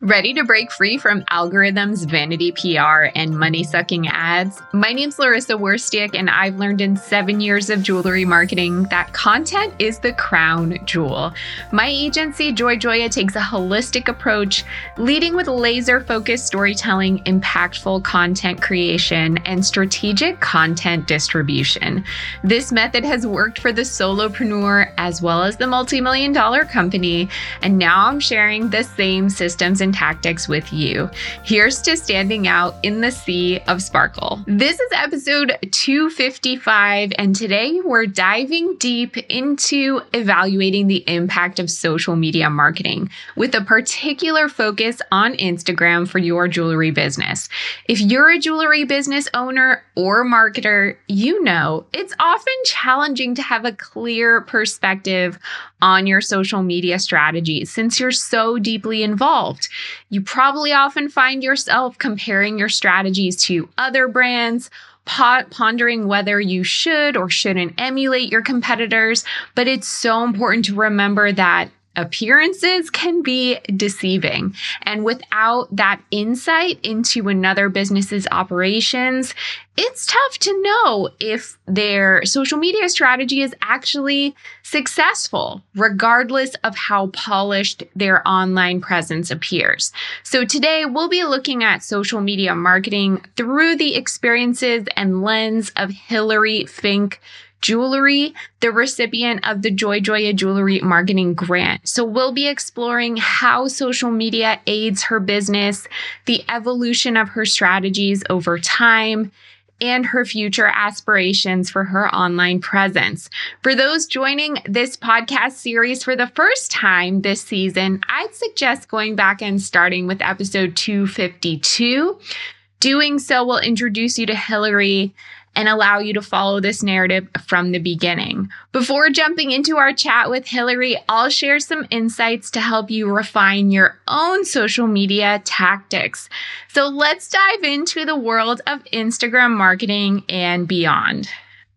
Ready to break free from algorithms, vanity PR, and money-sucking ads? My name's Larissa Wurstiek, and I've learned in 7 years of jewelry marketing that content is the crown jewel. My agency, Joy Joya, takes a holistic approach, leading with laser-focused storytelling, impactful content creation, and strategic content distribution. This method has worked for the solopreneur as well as the multi-million-dollar company, and now I'm sharing the same systems and tactics with you. Here's to standing out in the sea of sparkle. This is episode 255, and today we're diving deep into evaluating the impact of social media marketing with a particular focus on Instagram for your jewelry business. If you're a jewelry business owner or marketer, you know it's often challenging to have a clear perspective on your social media strategy since you're so deeply involved. You probably often find yourself comparing your strategies to other brands, pondering whether you should or shouldn't emulate your competitors, but it's so important to remember that appearances can be deceiving. And without that insight into another business's operations, it's tough to know if their social media strategy is actually successful, regardless of how polished their online presence appears. So today we'll be looking at social media marketing through the experiences and lens of Hilary Finck Jewelry, the recipient of the Joy Joya Jewelry Marketing Grant. So we'll be exploring how social media aids her business, the evolution of her strategies over time, and her future aspirations for her online presence. For those joining this podcast series for the first time this season, I'd suggest going back and starting with episode 252. Doing so will introduce you to Hilary and allow you to follow this narrative from the beginning. Before jumping into our chat with Hilary, I'll share some insights to help you refine your own social media tactics. So let's dive into the world of Instagram marketing and beyond.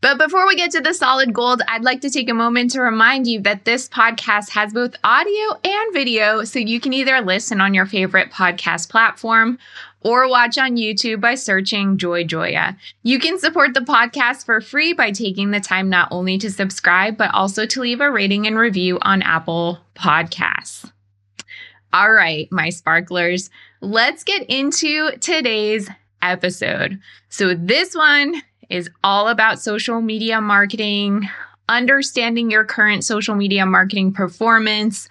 But before we get to the solid gold, I'd like to take a moment to remind you that this podcast has both audio and video, so you can either listen on your favorite podcast platform or watch on YouTube by searching Joy Joya. You can support the podcast for free by taking the time not only to subscribe, but also to leave a rating and review on Apple Podcasts. All right, my sparklers, let's get into today's episode. So this one is all about social media marketing, understanding your current social media marketing performance,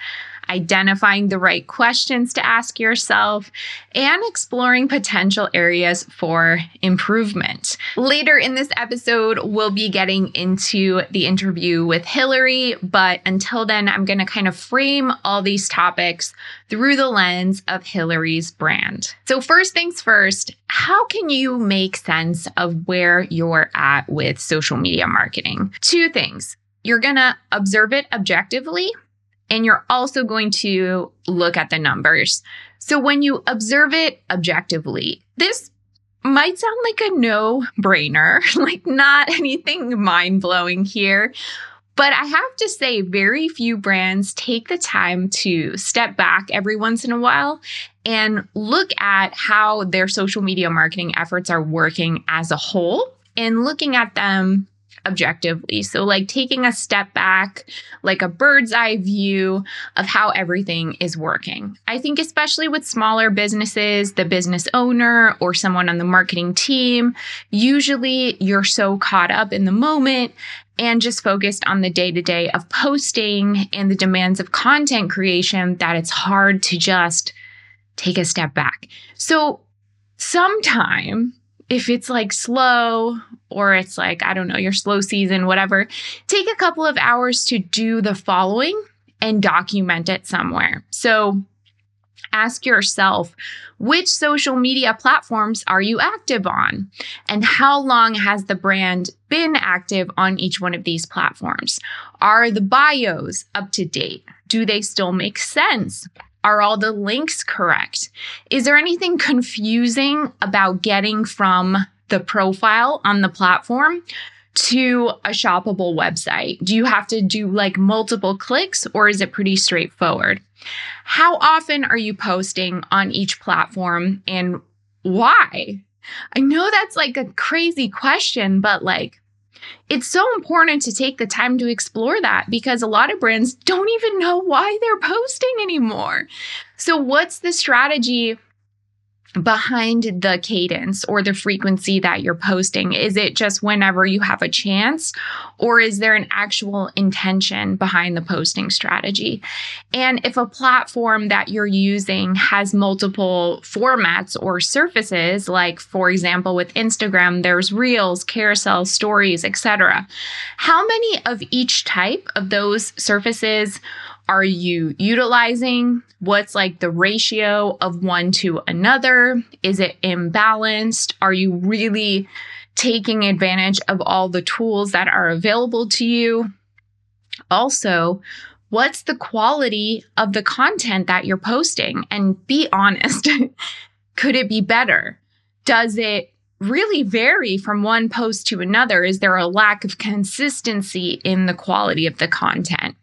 identifying the right questions to ask yourself, and exploring potential areas for improvement. Later in this episode, we'll be getting into the interview with Hilary, but until then, I'm going to kind of frame all these topics through the lens of Hilary's brand. So first things first, how can you make sense of where you're at with social media marketing? Two things. You're going to observe it objectively, and you're also going to look at the numbers. So when you observe it objectively, this might sound like a no-brainer, like not anything mind-blowing here. But I have to say, very few brands take the time to step back every once in a while and look at how their social media marketing efforts are working as a whole and looking at them objectively. So like taking a step back, like a bird's eye view of how everything is working. I think especially with smaller businesses, the business owner or someone on the marketing team, usually you're so caught up in the moment and just focused on the day-to-day of posting and the demands of content creation that it's hard to just take a step back. So sometime, if it's like slow or it's like, I don't know, your slow season, whatever, take a couple of hours to do the following and document it somewhere. So ask yourself, which social media platforms are you active on? And how long has the brand been active on each one of these platforms? Are the bios up to date? Do they still make sense? Are all the links correct? Is there anything confusing about getting from the profile on the platform to a shoppable website? Do you have to do like multiple clicks, or is it pretty straightforward? How often are you posting on each platform, and why? I know that's like a crazy question, but like, it's so important to take the time to explore that, because a lot of brands don't even know why they're posting anymore. So what's the strategy behind the cadence or the frequency that you're posting? Is it just whenever you have a chance, or is there an actual intention behind the posting strategy? And if a platform that you're using has multiple formats or surfaces, like for example with Instagram, there's Reels, Carousel, Stories, etc., how many of each type of those surfaces are you utilizing? What's like the ratio of one to another? Is it imbalanced? Are you really taking advantage of all the tools that are available to you? Also, what's the quality of the content that you're posting? And be honest, could it be better? Does it really vary from one post to another? Is there a lack of consistency in the quality of the content?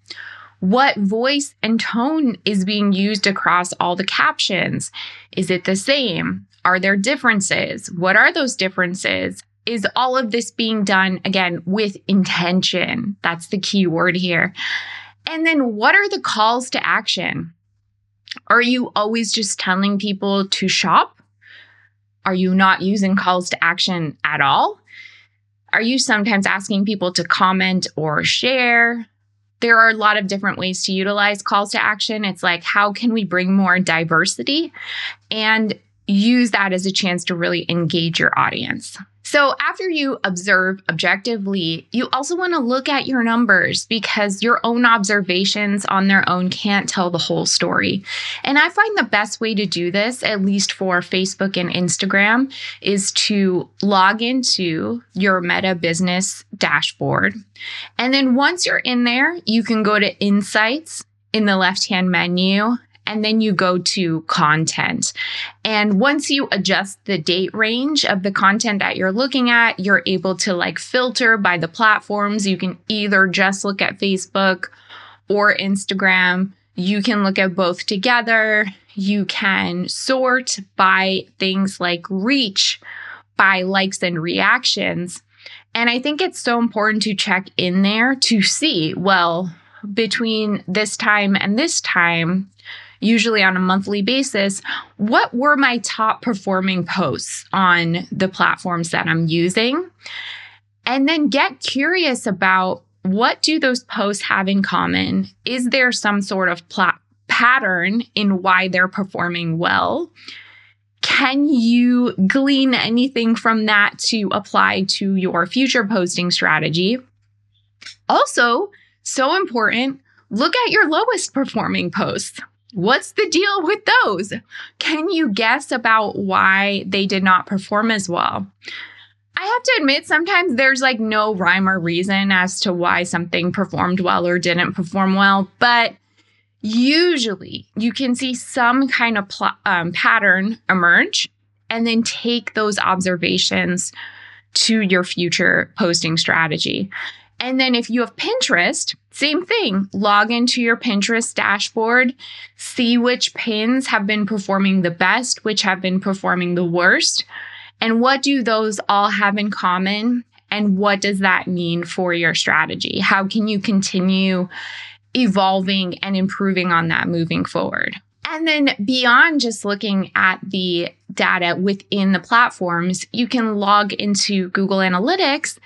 What voice and tone is being used across all the captions? Is it the same? Are there differences? What are those differences? Is all of this being done, again, with intention? That's the key word here. And then what are the calls to action? Are you always just telling people to shop? Are you not using calls to action at all? Are you sometimes asking people to comment or share? There are a lot of different ways to utilize calls to action. It's like, how can we bring more diversity and use that as a chance to really engage your audience? So after you observe objectively, you also want to look at your numbers, because your own observations on their own can't tell the whole story. And I find the best way to do this, at least for Facebook and Instagram, is to log into your Meta Business dashboard. And then once you're in there, you can go to Insights in the left-hand menu, and then you go to content. And once you adjust the date range of the content that you're looking at, you're able to like filter by the platforms. You can either just look at Facebook or Instagram. You can look at both together. You can sort by things like reach, by likes and reactions. And I think it's so important to check in there to see, well, between this time and this time, usually on a monthly basis, what were my top performing posts on the platforms that I'm using? And then get curious about, what do those posts have in common? Is there some sort of pattern in why they're performing well? Can you glean anything from that to apply to your future posting strategy? Also, so important, look at your lowest performing posts. What's the deal with those? Can you guess about why they did not perform as well? I have to admit, sometimes there's like no rhyme or reason as to why something performed well or didn't perform well, but usually you can see some kind of pattern emerge, and then take those observations to your future posting strategy. And then if you have Pinterest, same thing. Log into your Pinterest dashboard, see which pins have been performing the best, which have been performing the worst, and what do those all have in common, and what does that mean for your strategy? How can you continue evolving and improving on that moving forward? And then beyond just looking at the data within the platforms, you can log into Google Analytics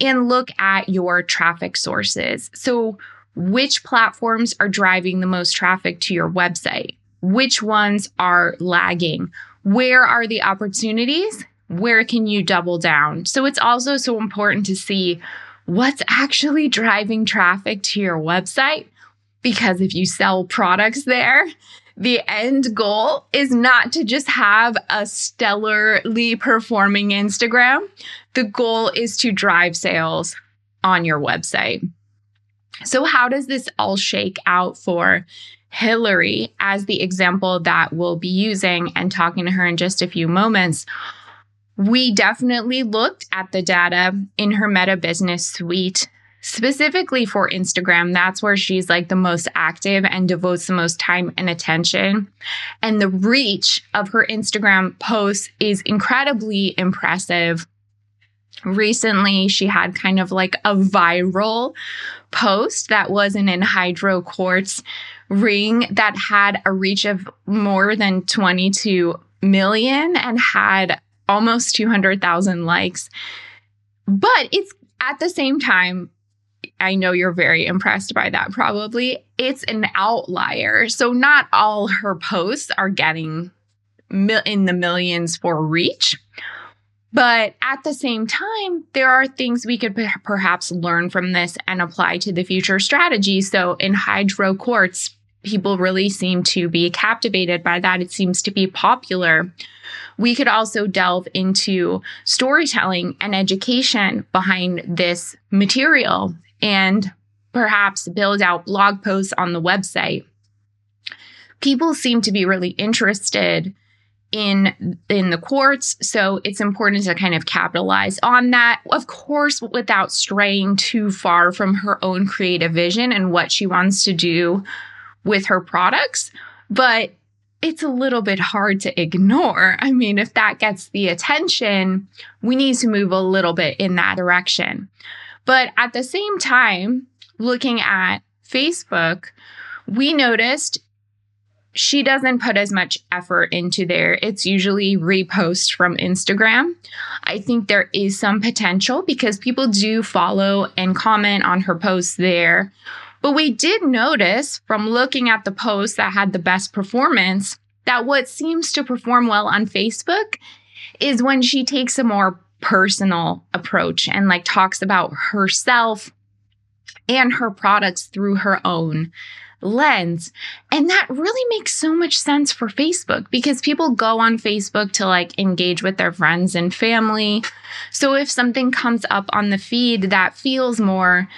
and look at your traffic sources. So which platforms are driving the most traffic to your website? Which ones are lagging? Where are the opportunities? Where can you double down? So it's also so important to see what's actually driving traffic to your website, because if you sell products there, the end goal is not to just have a stellarly performing Instagram. The goal is to drive sales on your website. So how does this all shake out for Hilary as the example that we'll be using and talking to her in just a few moments? We definitely looked at the data in her Meta Business Suite, specifically for Instagram. That's where she's like the most active and devotes the most time and attention. And the reach of her Instagram posts is incredibly impressive. Recently, she had kind of like a viral post that was an Enhydro Quartz ring that had a reach of more than 22 million and had almost 200,000 likes. But it's at the same time, I know you're very impressed by that probably, it's an outlier. So not all her posts are getting in the millions for reach. But at the same time, there are things we could perhaps learn from this and apply to the future strategy. So in Enhydro Quartz, people really seem to be captivated by that. It seems to be popular. We could also delve into storytelling and education behind this material and perhaps build out blog posts on the website. People seem to be really interested in the quartz. So it's important to kind of capitalize on that, of course, without straying too far from her own creative vision and what she wants to do with her products. But it's a little bit hard to ignore. I mean, if that gets the attention, we need to move a little bit in that direction. But at the same time, looking at Facebook, we noticed she doesn't put as much effort into there. It's usually reposts from Instagram. I think there is some potential because people do follow and comment on her posts there. But we did notice from looking at the posts that had the best performance that what seems to perform well on Facebook is when she takes a more personal approach and like talks about herself and her products through her own lens. And that really makes so much sense for Facebook because people go on Facebook to like engage with their friends and family. So if something comes up on the feed that feels more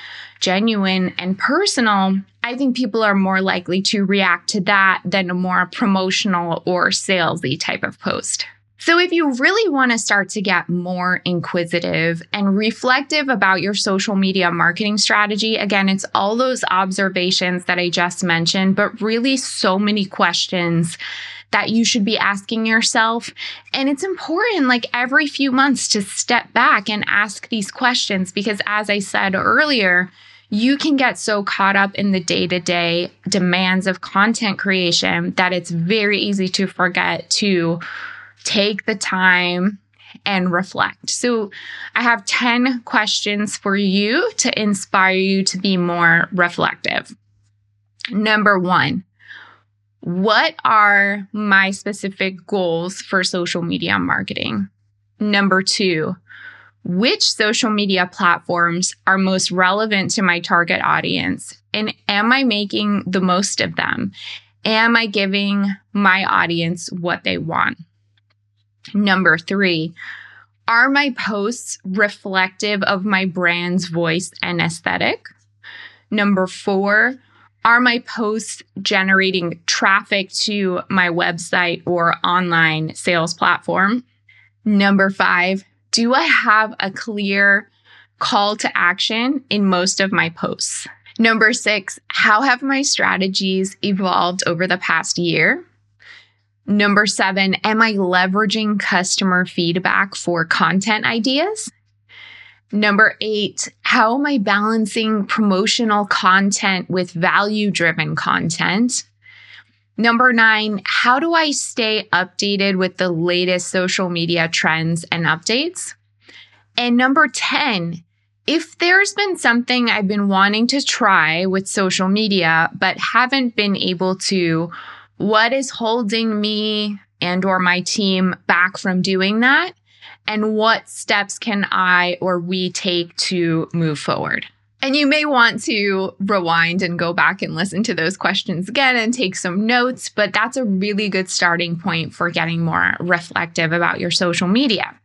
genuine and personal, I think people are more likely to react to that than a more promotional or salesy type of post. So if you really want to start to get more inquisitive and reflective about your social media marketing strategy, again, it's all those observations that I just mentioned, but really so many questions that you should be asking yourself. And it's important, like every few months, to step back and ask these questions because, as I said earlier, you can get so caught up in the day-to-day demands of content creation that it's very easy to forget to take the time and reflect. So I have 10 questions for you to inspire you to be more reflective. Number one, what are my specific goals for social media marketing? Number two, which social media platforms are most relevant to my target audience? And am I making the most of them? Am I giving my audience what they want? Number three, are my posts reflective of my brand's voice and aesthetic? Number four, are my posts generating traffic to my website or online sales platform? Number five, do I have a clear call to action in most of my posts? Number six, how have my strategies evolved over the past year? Number seven, am I leveraging customer feedback for content ideas? Number eight, how am I balancing promotional content with value-driven content? Number nine, how do I stay updated with the latest social media trends and updates? And number 10, if there's been something I've been wanting to try with social media but haven't been able to, what is holding me and or my team back from doing that? And what steps can I or we take to move forward? And you may want to rewind and go back and listen to those questions again and take some notes, but that's a really good starting point for getting more reflective about your social media.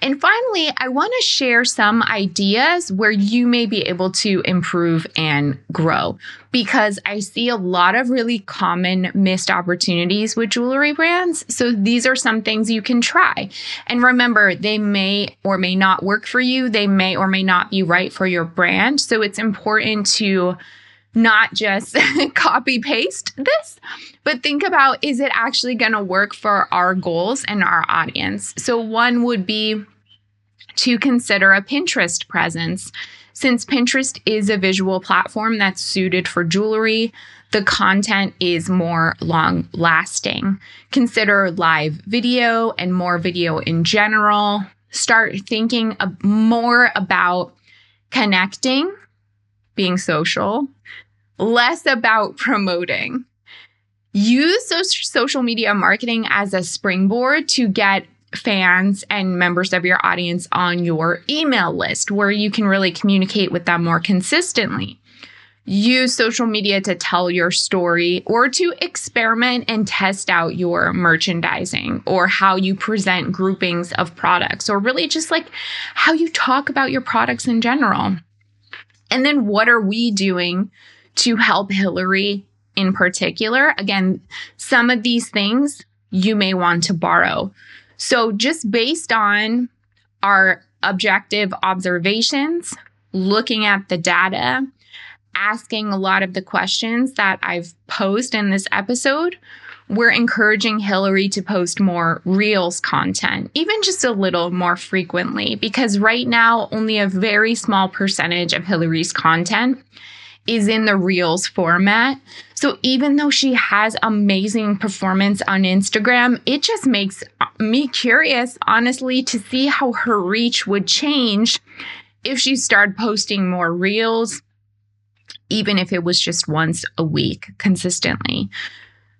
And finally, I want to share some ideas where you may be able to improve and grow, because I see a lot of really common missed opportunities with jewelry brands. So these are some things you can try. And remember, they may or may not work for you. They may or may not be right for your brand. So it's important to not just copy paste this, but think about, is it actually going to work for our goals and our audience? So one would be to consider a Pinterest presence. Since Pinterest is a visual platform that's suited for jewelry, the content is more long lasting. Consider live video and more video in general. Start thinking more about connecting, being social, less about promoting. Use social media marketing as a springboard to get fans and members of your audience on your email list, where you can really communicate with them more consistently. Use social media to tell your story or to experiment and test out your merchandising or how you present groupings of products, or really just like how you talk about your products in general. And then what are we doing to help Hilary in particular? Again, some of these things you may want to borrow. So just based on our objective observations, looking at the data, asking a lot of the questions that I've posed in this episode, we're encouraging Hilary to post more Reels content, even just a little more frequently, because right now only a very small percentage of Hilary's content is in the Reels format. So even though she has amazing performance on Instagram, it just makes me curious, honestly, to see how her reach would change if she started posting more Reels, even if it was just once a week consistently.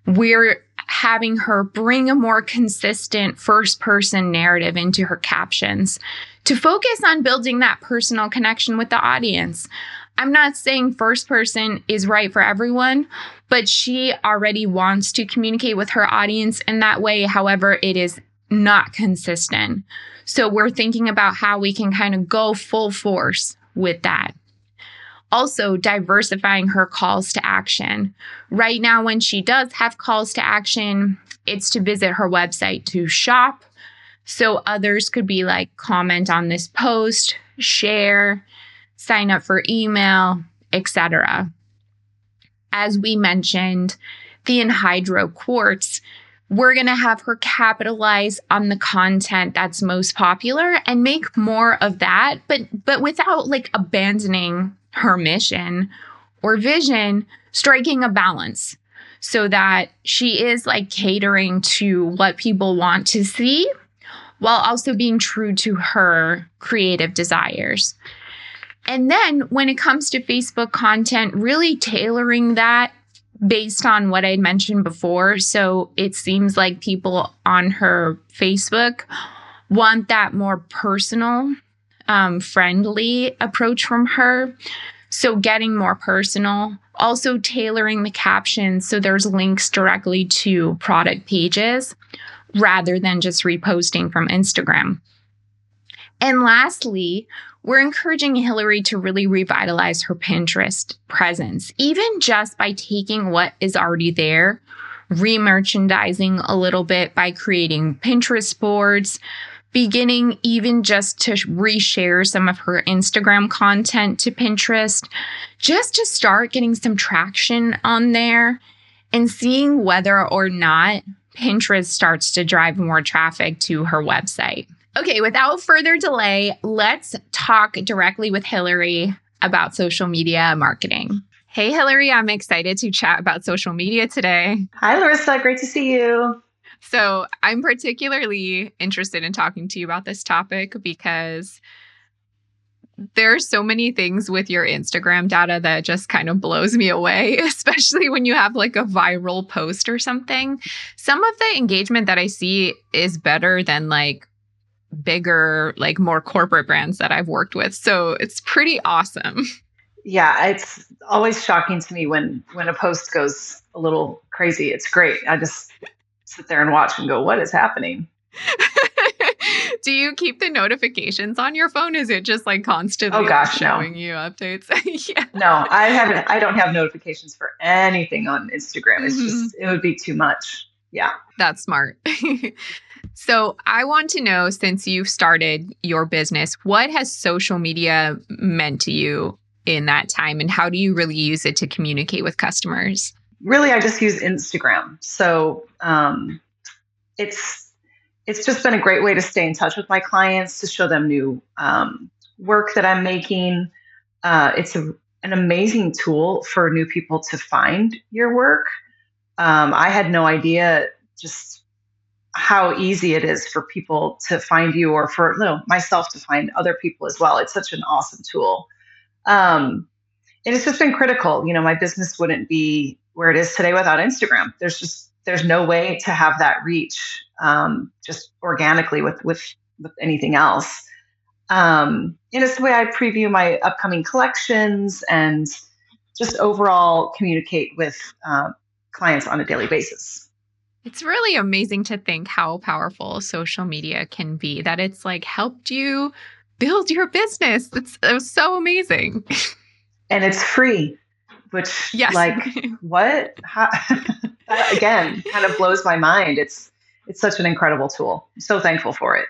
We're having her bring a more consistent first-person narrative into her captions to focus on building that personal connection with the audience. I'm not saying first person is right for everyone, but she already wants to communicate with her audience in that way. However, it is not consistent. So we're thinking about how we can kind of go full force with that. Also, diversifying her calls to action. Right now, when she does have calls to action, it's to visit her website to shop. So others could be like, comment on this post, share, sign up for email, etc. As we mentioned, the Enhydro Quartz, we're going to have her capitalize on the content that's most popular and make more of that, but without like abandoning her mission or vision, striking a balance so that she is like catering to what people want to see while also being true to her creative desires. And then when it comes to Facebook content, really tailoring that based on what I mentioned before. So it seems like people on her Facebook want that more personal, friendly approach from her. So getting more personal, also tailoring the captions so there's links directly to product pages rather than just reposting from Instagram. And lastly, we're encouraging Hilary to really revitalize her Pinterest presence, even just by taking what is already there, re-merchandising a little bit by creating Pinterest boards, beginning even just to reshare some of her Instagram content to Pinterest, just to start getting some traction on there and seeing whether or not Pinterest starts to drive more traffic to her website. Okay, without further delay, let's talk directly with Hilary about social media marketing. Hey, Hilary, I'm excited to chat about social media today. Hi, Larissa. Great to see you. So I'm particularly interested in talking to you about this topic because there are so many things with your Instagram data that just kind of blows me away, especially when you have like a viral post or something. Some of the engagement that I see is better than like bigger, like more corporate brands that I've worked with. So it's pretty awesome. Yeah, it's always shocking to me when a post goes a little crazy. It's great. I just sit there and watch and go, what is happening? Do you keep the notifications on your phone? Is it just like constantly showing you updates? Yeah. No, I haven't. I don't have notifications for anything on Instagram. It's just, it would be too much. Yeah. That's smart. So I want to know, since you've started your business, what has social media meant to you in that time? And how do you really use it to communicate with customers? Really, I just use Instagram. So it's just been a great way to stay in touch with my clients, to show them new work that I'm making. It's an amazing tool for new people to find your work. I had no idea just how easy it is for people to find you, or for myself to find other people as well. It's such an awesome tool. And it's just been critical. You know, my business wouldn't be where it is today without Instagram. There's no way to have that reach just organically with anything else. And it's the way I preview my upcoming collections and just overall communicate with clients on a daily basis. It's really amazing to think how powerful social media can be, that it's like helped you build your business. It was so amazing. And it's free, which what? How? That, again, kind of blows my mind. It's such an incredible tool. I'm so thankful for it.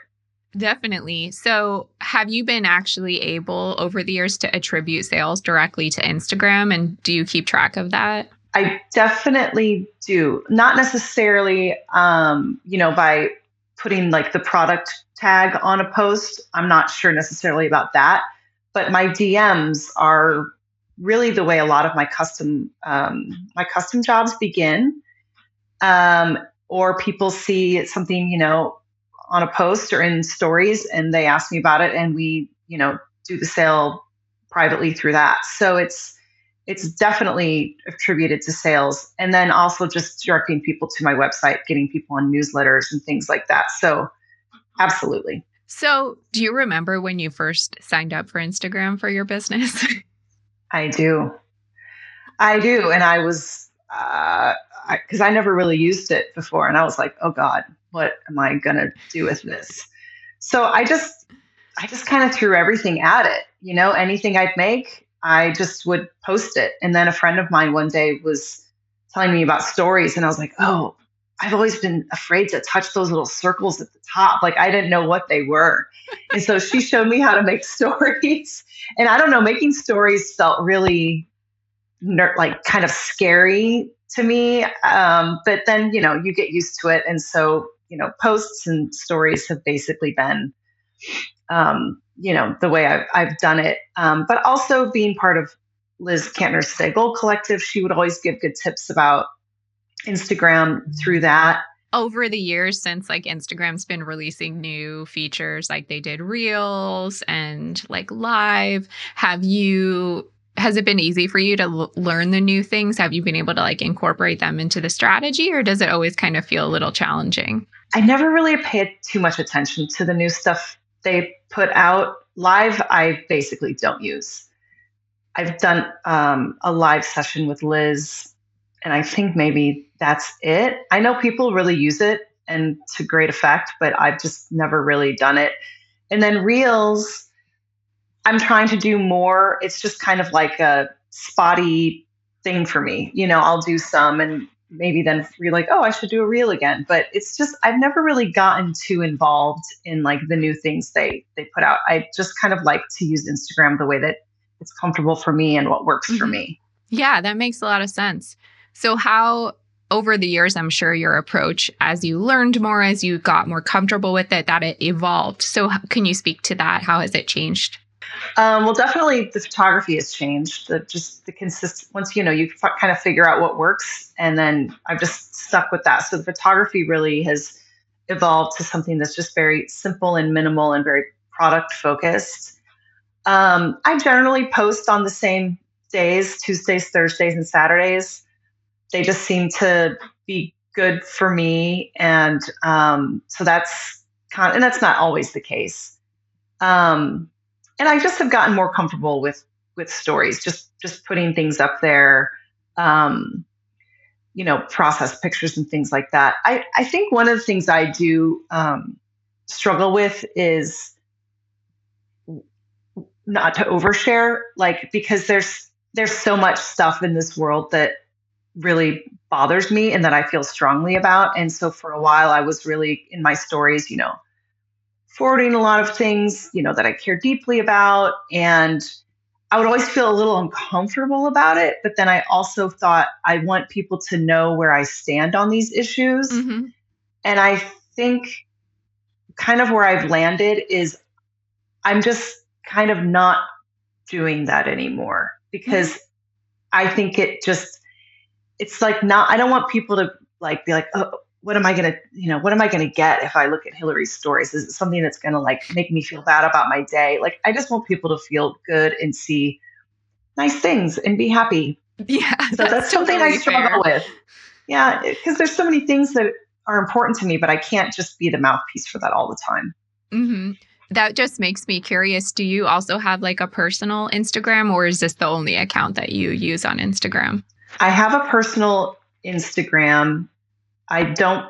Definitely. So have you been actually able over the years to attribute sales directly to Instagram? And do you keep track of that? I definitely do. Not necessarily, by putting the product tag on a post. I'm not sure necessarily about that, but my DMs are really the way a lot of my custom jobs begin. Or people see something, on a post or in stories, and they ask me about it, and we, do the sale privately through that. So it's definitely attributed to sales, and then also just directing people to my website, getting people on newsletters and things like that. So absolutely. So do you remember when you first signed up for Instagram for your business? I do. And I was, because I never really used it before. And I was like, oh God, what am I going to do with this? So I just kind of threw everything at it. Anything I'd make, I just would post it. And then a friend of mine one day was telling me about stories. And I was like, oh, I've always been afraid to touch those little circles at the top. I didn't know what they were. And so she showed me how to make stories. And I don't know, making stories felt really kind of scary to me. But then, you get used to it. And so, posts and stories have basically been, the way I've done it. But also being part of Liz Kantner's Sigel Collective, she would always give good tips about Instagram through that. Over the years, since Instagram's been releasing new features, they did Reels and live, has it been easy for you to learn the new things? Have you been able to incorporate them into the strategy, or does it always kind of feel a little challenging? I never really paid too much attention to the new stuff they put out. Live, I basically don't use. I've done a live session with Liz, and I think maybe that's it. I know people really use it and to great effect, but I've just never really done it. And then Reels, I'm trying to do more. It's just kind of a spotty thing for me. I'll do some and maybe then you're oh, I should do a Reel again. But it's just, I've never really gotten too involved in the new things they put out. I just kind of like to use Instagram the way that it's comfortable for me and what works for me. Yeah, that makes a lot of sense. So how, over the years, I'm sure your approach, as you learned more, as you got more comfortable with it, that it evolved. So can you speak to that? How has it changed? Well, definitely the photography has changed. Once you kind of figure out what works, and then I've just stuck with that. So the photography really has evolved to something that's just very simple and minimal and very product focused. I generally post on the same days, Tuesdays, Thursdays, and Saturdays. They just seem to be good for me. And so that's and that's not always the case. And I just have gotten more comfortable with stories, just putting things up there, process pictures and things like that. I think one of the things I do struggle with is not to overshare, like, because there's so much stuff in this world that really bothers me and that I feel strongly about. And so for a while I was really in my stories, you know, forwarding a lot of things, you know, that I care deeply about. And I would always feel a little uncomfortable about it. But then I also thought, I want people to know where I stand on these issues. Mm-hmm. And I think kind of where I've landed is I'm just kind of not doing that anymore, because mm-hmm. I think it just, it's like not, I don't want people to like be like, oh, what am I going to, you know, what am I going to get if I look at Hilary's stories? Is it something that's going to like make me feel bad about my day? Like, I just want people to feel good and see nice things and be happy. Yeah. So that's something totally I struggle with. Yeah. Because there's so many things that are important to me, but I can't just be the mouthpiece for that all the time. Mm-hmm. That just makes me curious. Do you also have like a personal Instagram, or is this the only account that you use on Instagram? I have a personal Instagram. I don't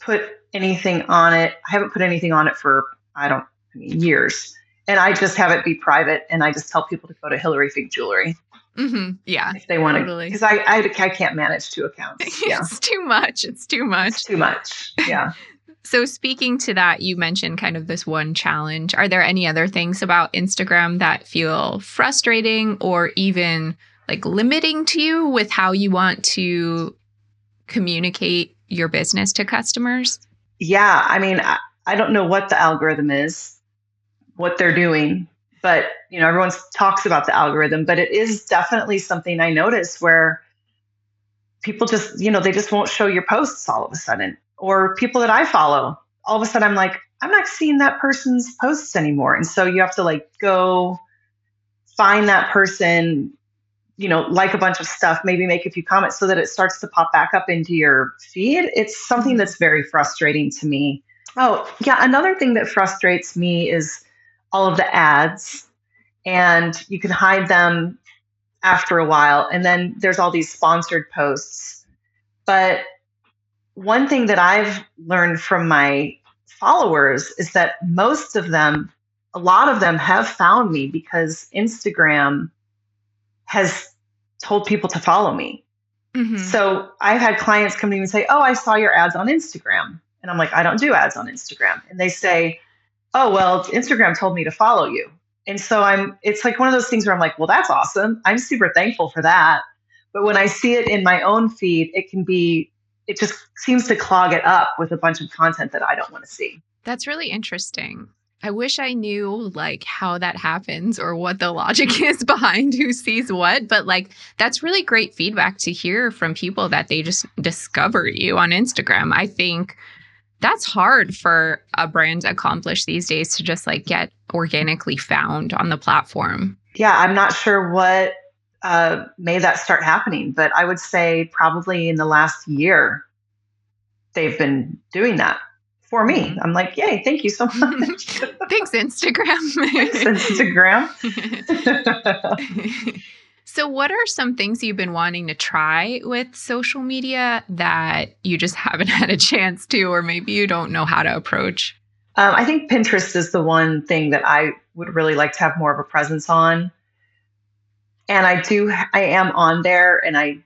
put anything on it. I haven't put anything on it for, years. And I just have it be private. And I just tell people to go to Hilary Finck Jewelry. Mm-hmm. Yeah. If they want to. Totally. Because I can't manage two accounts. Yeah. It's too much. It's too much. Yeah. So speaking to that, you mentioned kind of this one challenge. Are there any other things about Instagram that feel frustrating or even like limiting to you with how you want to communicate your business to customers? Yeah. I mean, I don't know what the algorithm is, what they're doing, but you know, everyone talks about the algorithm, but it is definitely something I notice where people just, you know, they just won't show your posts all of a sudden, or people that I follow, all of a sudden I'm like, I'm not seeing that person's posts anymore. And so you have to like go find that person, you know, like a bunch of stuff, maybe make a few comments so that it starts to pop back up into your feed. It's something that's very frustrating to me. Oh, yeah. Another thing that frustrates me is all of the ads, and you can hide them after a while. And then there's all these sponsored posts. But one thing that I've learned from my followers is that most of them, a lot of them have found me because Instagram has told people to follow me. Mm-hmm. So I've had clients come to me and say, oh, I saw your ads on Instagram. And I'm like, I don't do ads on Instagram. And they say, oh, well, Instagram told me to follow you. And so it's like one of those things where I'm like, well, that's awesome. I'm super thankful for that. But when I see it in my own feed, it just seems to clog it up with a bunch of content that I don't want to see. That's really interesting. I wish I knew like how that happens or what the logic is behind who sees what, but like that's really great feedback to hear from people that they just discover you on Instagram. I think that's hard for a brand to accomplish these days, to just like get organically found on the platform. Yeah, I'm not sure what made that start happening, but I would say probably in the last year they've been doing that. For me, I'm like, yay, thank you so much. Thanks, Instagram. Thanks, Instagram. So what are some things you've been wanting to try with social media that you just haven't had a chance to, or maybe you don't know how to approach? I think Pinterest is the one thing that I would really like to have more of a presence on. And I am on there, and I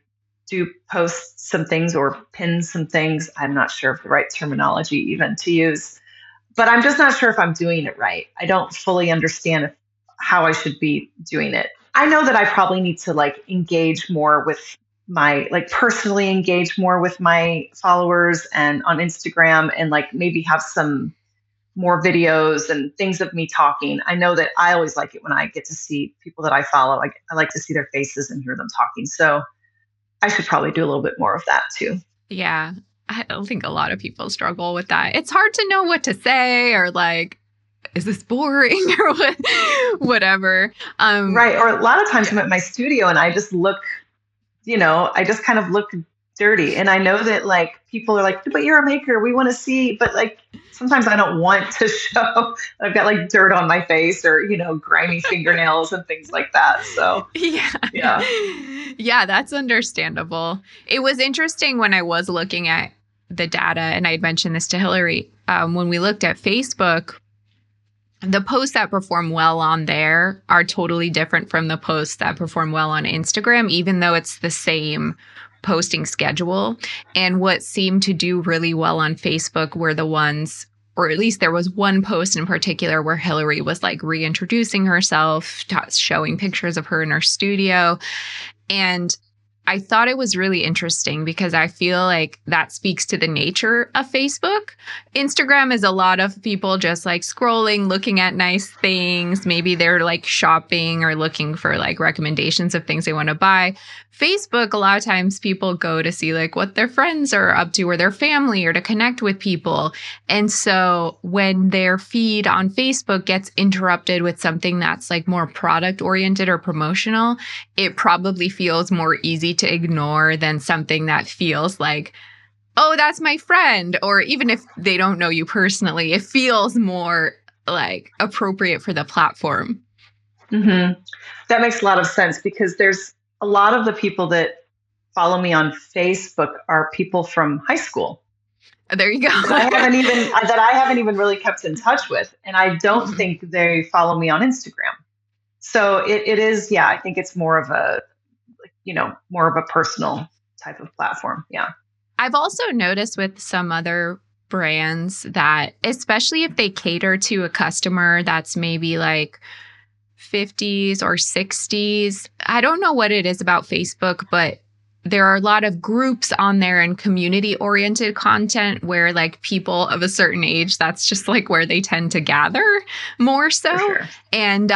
do post some things or pin some things. I'm not sure of the right terminology even to use, but I'm just not sure if I'm doing it right. I don't fully understand how I should be doing it. I know that I probably need to like engage more with personally engage more with my followers and on Instagram, and like maybe have some more videos and things of me talking. I know that I always like it when I get to see people that I follow. I like to see their faces and hear them talking. So I should probably do a little bit more of that too. Yeah. I think a lot of people struggle with that. It's hard to know what to say, or like, is this boring or whatever. Right. Or a lot of times I'm at my studio and I just look, you know, I just kind of look dirty. And I know that like people are like, but you're a maker. We want to see, but like sometimes I don't want to show I've got like dirt on my face or, you know, grimy fingernails and things like that. So yeah, that's understandable. It was interesting when I was looking at the data, and I had mentioned this to Hilary, when we looked at Facebook, the posts that perform well on there are totally different from the posts that perform well on Instagram, even though it's the same posting schedule. And what seemed to do really well on Facebook were the ones, or at least there was one post in particular where Hilary was like reintroducing herself, showing pictures of her in her studio. And I thought it was really interesting because I feel like that speaks to the nature of Facebook. Instagram is a lot of people just like scrolling, looking at nice things. Maybe they're like shopping or looking for like recommendations of things they want to buy. Facebook, a lot of times people go to see like what their friends are up to or their family or to connect with people. And so when their feed on Facebook gets interrupted with something that's like more product oriented or promotional, it probably feels more easy to ignore than something that feels like, oh, that's my friend. Or even if they don't know you personally, it feels more like appropriate for the platform. Mm-hmm. That makes a lot of sense because there's a lot of the people that follow me on Facebook are people from high school. There you go. that I haven't even really kept in touch with. And I don't mm-hmm. think they follow me on Instagram. So it is, yeah, I think it's more of a, you know, more of a personal type of platform. Yeah. I've also noticed with some other brands that, especially if they cater to a customer that's maybe like 50s or 60s, I don't know what it is about Facebook, but there are a lot of groups on there and community-oriented content where like people of a certain age, that's just like where they tend to gather more so. Sure. And,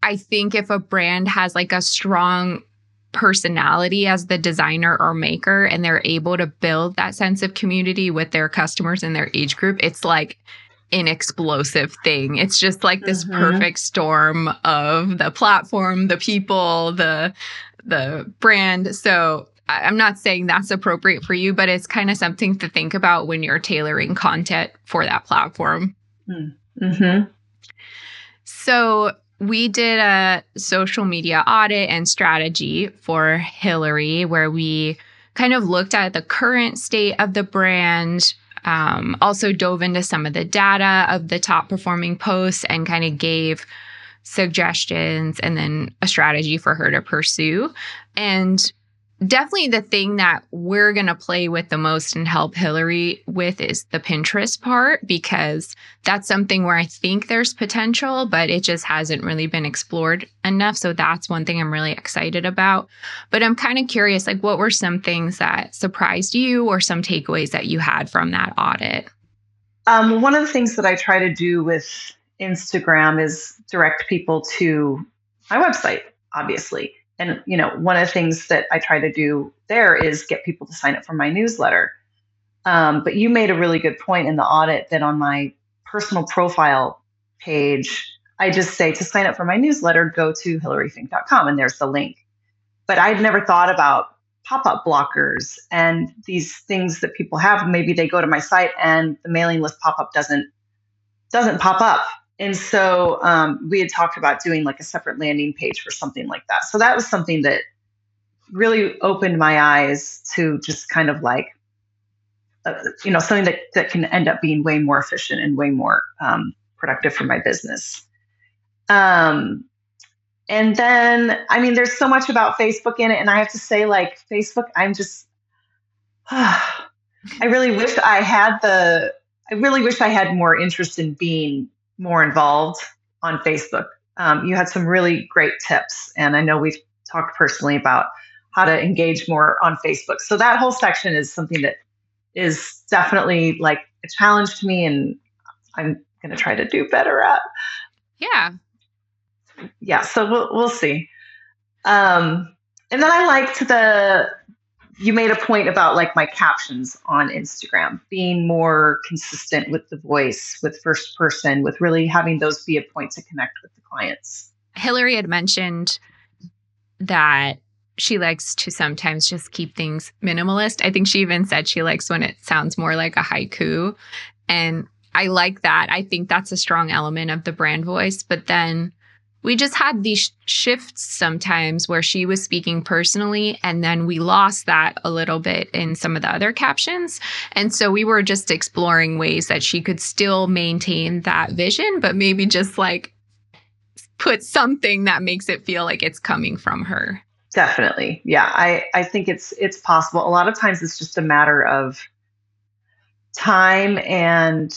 I think if a brand has like a strong personality as the designer or maker, and they're able to build that sense of community with their customers and their age group, it's like an explosive thing. It's just like this mm-hmm. perfect storm of the platform, the people, the brand. So I'm not saying that's appropriate for you, but it's kind of something to think about when you're tailoring content for that platform. Mm-hmm. So we did a social media audit and strategy for Hilary where we kind of looked at the current state of the brand, also dove into some of the data of the top performing posts and kind of gave suggestions and then a strategy for her to pursue. And definitely the thing that we're going to play with the most and help Hilary with is the Pinterest part, because that's something where I think there's potential, but it just hasn't really been explored enough. So that's one thing I'm really excited about. But I'm kind of curious, like, what were some things that surprised you or some takeaways that you had from that audit? One of the things that I try to do with Instagram is direct people to my website, obviously. And, you know, one of the things that I try to do there is get people to sign up for my newsletter. But you made a really good point in the audit that on my personal profile page, I just say to sign up for my newsletter, go to hilaryfink.com and there's the link. But I'd never thought about pop-up blockers and these things that people have. Maybe they go to my site and the mailing list pop-up doesn't pop up. And so we had talked about doing like a separate landing page for something like that. So that was something that really opened my eyes to just kind of like, you know, something that can end up being way more efficient and way more productive for my business. And then, I mean, there's so much about Facebook in it. And I have to say, like, Facebook, I'm just, I really wish I had more interest in being more involved on Facebook. You had some really great tips. And I know we've talked personally about how to engage more on Facebook. So that whole section is something that is definitely like a challenge to me and I'm going to try to do better at. Yeah. Yeah. So we'll see. And then I liked you made a point about like my captions on Instagram, being more consistent with the voice, with first person, with really having those be a point to connect with the clients. Hilary had mentioned that she likes to sometimes just keep things minimalist. I think she even said she likes when it sounds more like a haiku. And I like that. I think that's a strong element of the brand voice. But then we just had these shifts sometimes where she was speaking personally, and then we lost that a little bit in some of the other captions. And so we were just exploring ways that she could still maintain that vision, but maybe just like put something that makes it feel like it's coming from her. Definitely. Yeah. I think it's possible. A lot of times it's just a matter of time and,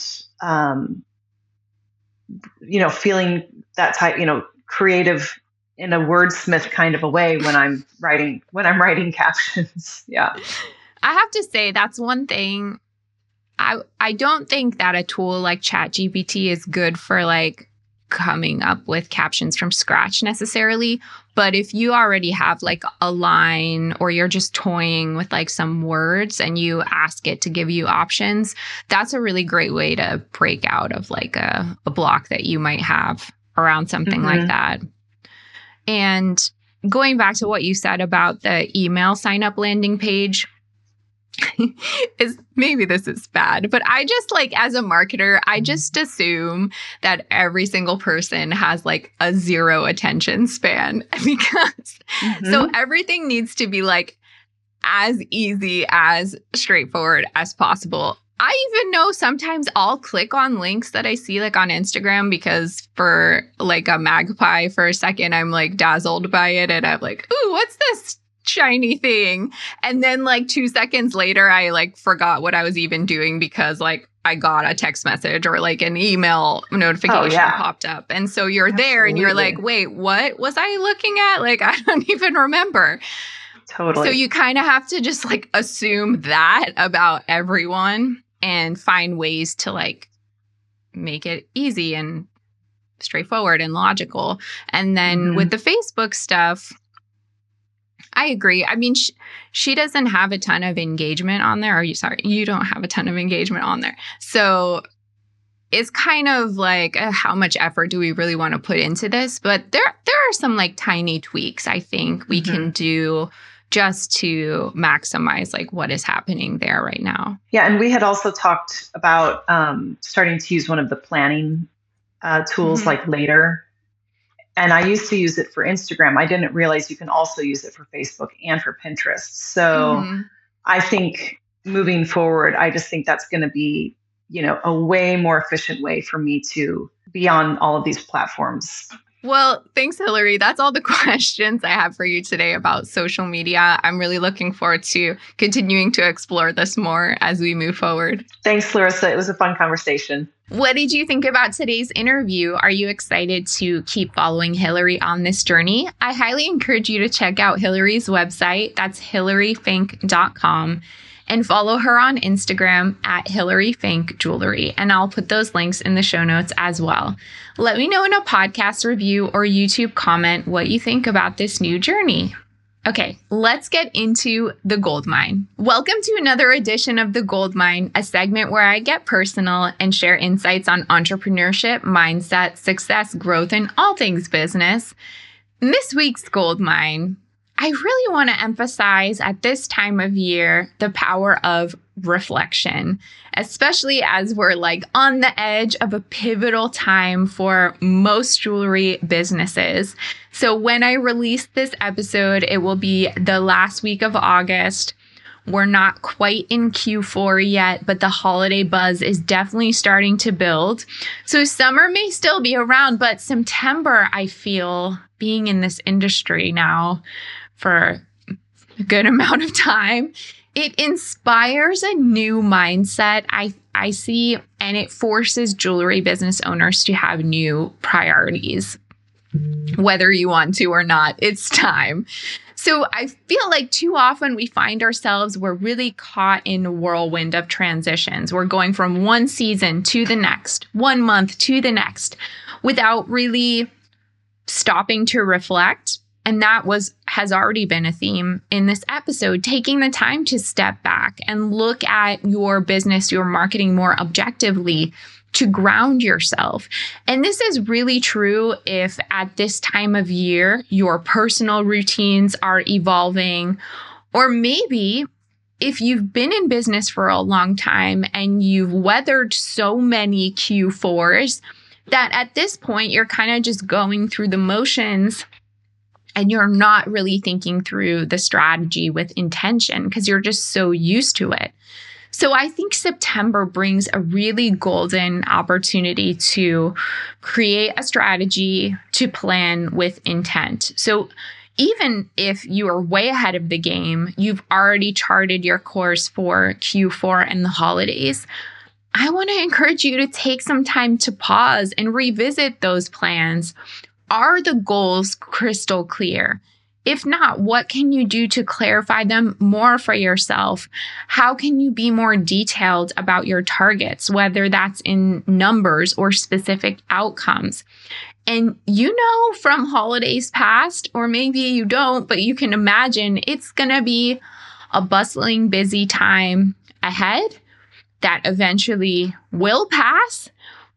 you know, feeling that type, you know, creative in a wordsmith kind of a way when I'm writing captions. Yeah. I have to say that's one thing. I don't think that a tool like ChatGPT is good for like coming up with captions from scratch necessarily. But if you already have like a line, or you're just toying with like some words and you ask it to give you options, that's a really great way to break out of like a block that you might have around something like that. And going back to what you said about the email sign up landing page, maybe this is bad, but I just like, as a marketer, I just assume that every single person has like a zero attention span, because so everything needs to be like as easy, as straightforward as possible. I even know sometimes I'll click on links that I see like on Instagram, because for like a magpie for a second, I'm like dazzled by it and I'm like, ooh, what's this shiny thing? And then like 2 seconds later, I like forgot what I was even doing, because like I got a text message or like an email notification popped up. And so you're there and you're like, wait, what was I looking at? Like, I don't even remember. Totally. So you kind of have to just like assume that about everyone and find ways to like make it easy and straightforward and logical. And then with the Facebook stuff, I agree. I mean, she doesn't have a ton of engagement on there. You don't have a ton of engagement on there. So it's kind of like, how much effort do we really want to put into this? But there are some like tiny tweaks I think we can do just to maximize like what is happening there right now. Yeah. And we had also talked about starting to use one of the planning tools like Later. And I used to use it for Instagram. I didn't realize you can also use it for Facebook and for Pinterest. So I think moving forward, I just think that's going to be, you know, a way more efficient way for me to be on all of these platforms. Well, thanks, Hilary. That's all the questions I have for you today about social media. I'm really looking forward to continuing to explore this more as we move forward. Thanks, Larissa. It was a fun conversation. What did you think about today's interview? Are you excited to keep following Hilary on this journey? I highly encourage you to check out Hilary's website. That's hilaryfinck.com. And follow her on Instagram at Hilary Finck Jewelry. And I'll put those links in the show notes as well. Let me know in a podcast review or YouTube comment what you think about this new journey. Okay, let's get into the goldmine. Welcome to another edition of The Goldmine, a segment where I get personal and share insights on entrepreneurship, mindset, success, growth, and all things business. In this week's goldmine, I really want to emphasize at this time of year the power of reflection, especially as we're like on the edge of a pivotal time for most jewelry businesses. So when I release this episode, it will be the last week of August. We're not quite in Q4 yet, but the holiday buzz is definitely starting to build. So summer may still be around, but September, I feel, being in this industry now for a good amount of time, it inspires a new mindset I see, and it forces jewelry business owners to have new priorities. Whether you want to or not, it's time. So I feel like too often we find ourselves, we're really caught in the whirlwind of transitions. We're going from one season to the next, one month to the next, without really stopping to reflect. And that has already been a theme in this episode, taking the time to step back and look at your business, your marketing more objectively, to ground yourself. And this is really true if at this time of year, your personal routines are evolving, or maybe if you've been in business for a long time and you've weathered so many Q4s that at this point, you're kind of just going through the motions and you're not really thinking through the strategy with intention because you're just so used to it. So I think September brings a really golden opportunity to create a strategy to plan with intent. So even if you are way ahead of the game, you've already charted your course for Q4 and the holidays, I want to encourage you to take some time to pause and revisit those plans. Are the goals crystal clear? If not, what can you do to clarify them more for yourself? How can you be more detailed about your targets, whether that's in numbers or specific outcomes? And you know from holidays past, or maybe you don't, but you can imagine it's going to be a bustling, busy time ahead that eventually will pass.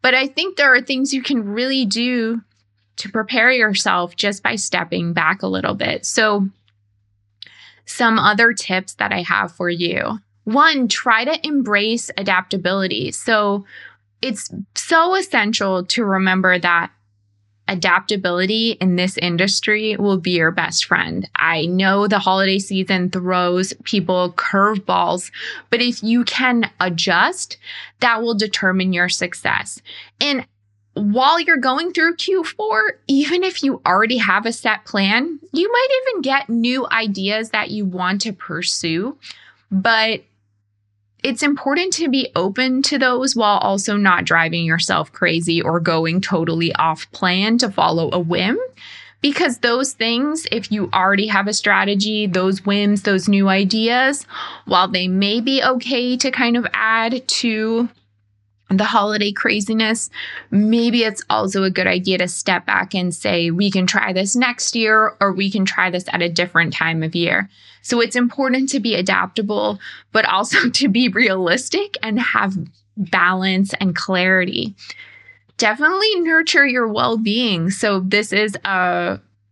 But I think there are things you can really do to prepare yourself just by stepping back a little bit. So some other tips that I have for you. One, try to embrace adaptability. So it's so essential to remember that adaptability in this industry will be your best friend. I know the holiday season throws people curveballs, but if you can adjust, that will determine your success. And while you're going through Q4, even if you already have a set plan, you might even get new ideas that you want to pursue, but it's important to be open to those while also not driving yourself crazy or going totally off plan to follow a whim, because those things, if you already have a strategy, those whims, those new ideas, while they may be okay to kind of add to the holiday craziness, maybe it's also a good idea to step back and say, we can try this next year, or we can try this at a different time of year. So it's important to be adaptable, but also to be realistic and have balance and clarity. Definitely nurture your well-being. So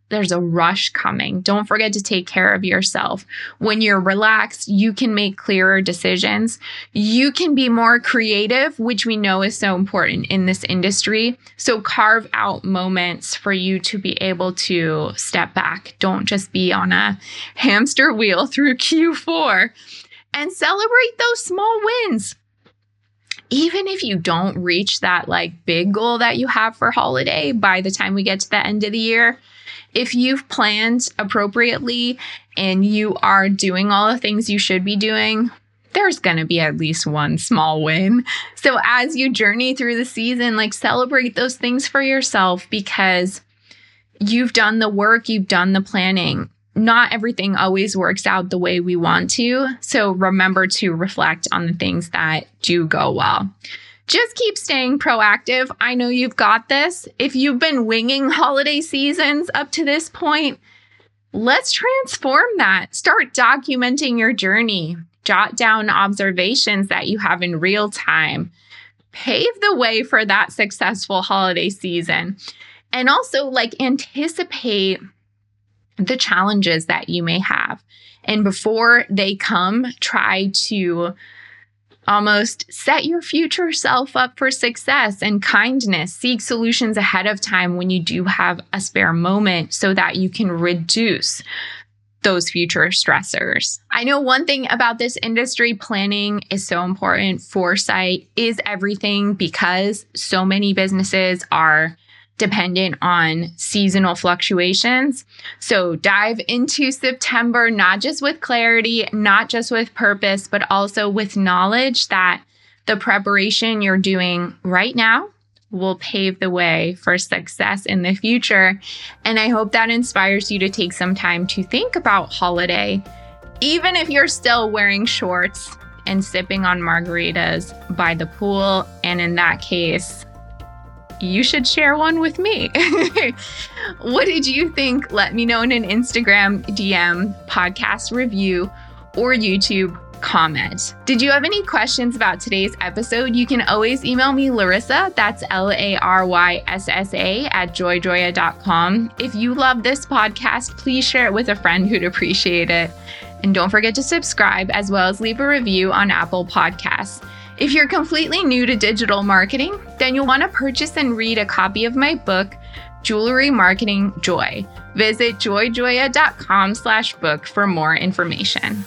there's a rush coming. Don't forget to take care of yourself. When you're relaxed, you can make clearer decisions. You can be more creative, which we know is so important in this industry. So carve out moments for you to be able to step back. Don't just be on a hamster wheel through Q4, and celebrate those small wins. Even if you don't reach that big goal that you have for holiday by the time we get to the end of the year, if you've planned appropriately and you are doing all the things you should be doing, there's going to be at least one small win. So as you journey through the season, celebrate those things for yourself, because you've done the work, you've done the planning. Not everything always works out the way we want to. So remember to reflect on the things that do go well. Just keep staying proactive. I know you've got this. If you've been winging holiday seasons up to this point, let's transform that. Start documenting your journey. Jot down observations that you have in real time. Pave the way for that successful holiday season. And also anticipate the challenges that you may have. And before they come, try to almost set your future self up for success and kindness. Seek solutions ahead of time when you do have a spare moment so that you can reduce those future stressors. I know one thing about this industry, planning is so important. Foresight is everything, because so many businesses are dependent on seasonal fluctuations. So dive into September, not just with clarity, not just with purpose, but also with knowledge that the preparation you're doing right now will pave the way for success in the future. And I hope that inspires you to take some time to think about holiday, even if you're still wearing shorts and sipping on margaritas by the pool. And in that case, you should share one with me. What did you think? Let me know in an Instagram DM, podcast review, or YouTube comment. Did you have any questions about today's episode? You can always email me, Larissa, that's LARYSSA@joyjoya.com. If you love this podcast, please share it with a friend who'd appreciate it. And don't forget to subscribe, as well as leave a review on Apple Podcasts. If you're completely new to digital marketing, then you'll want to purchase and read a copy of my book, Jewelry Marketing Joy. Visit joyjoya.com/book for more information.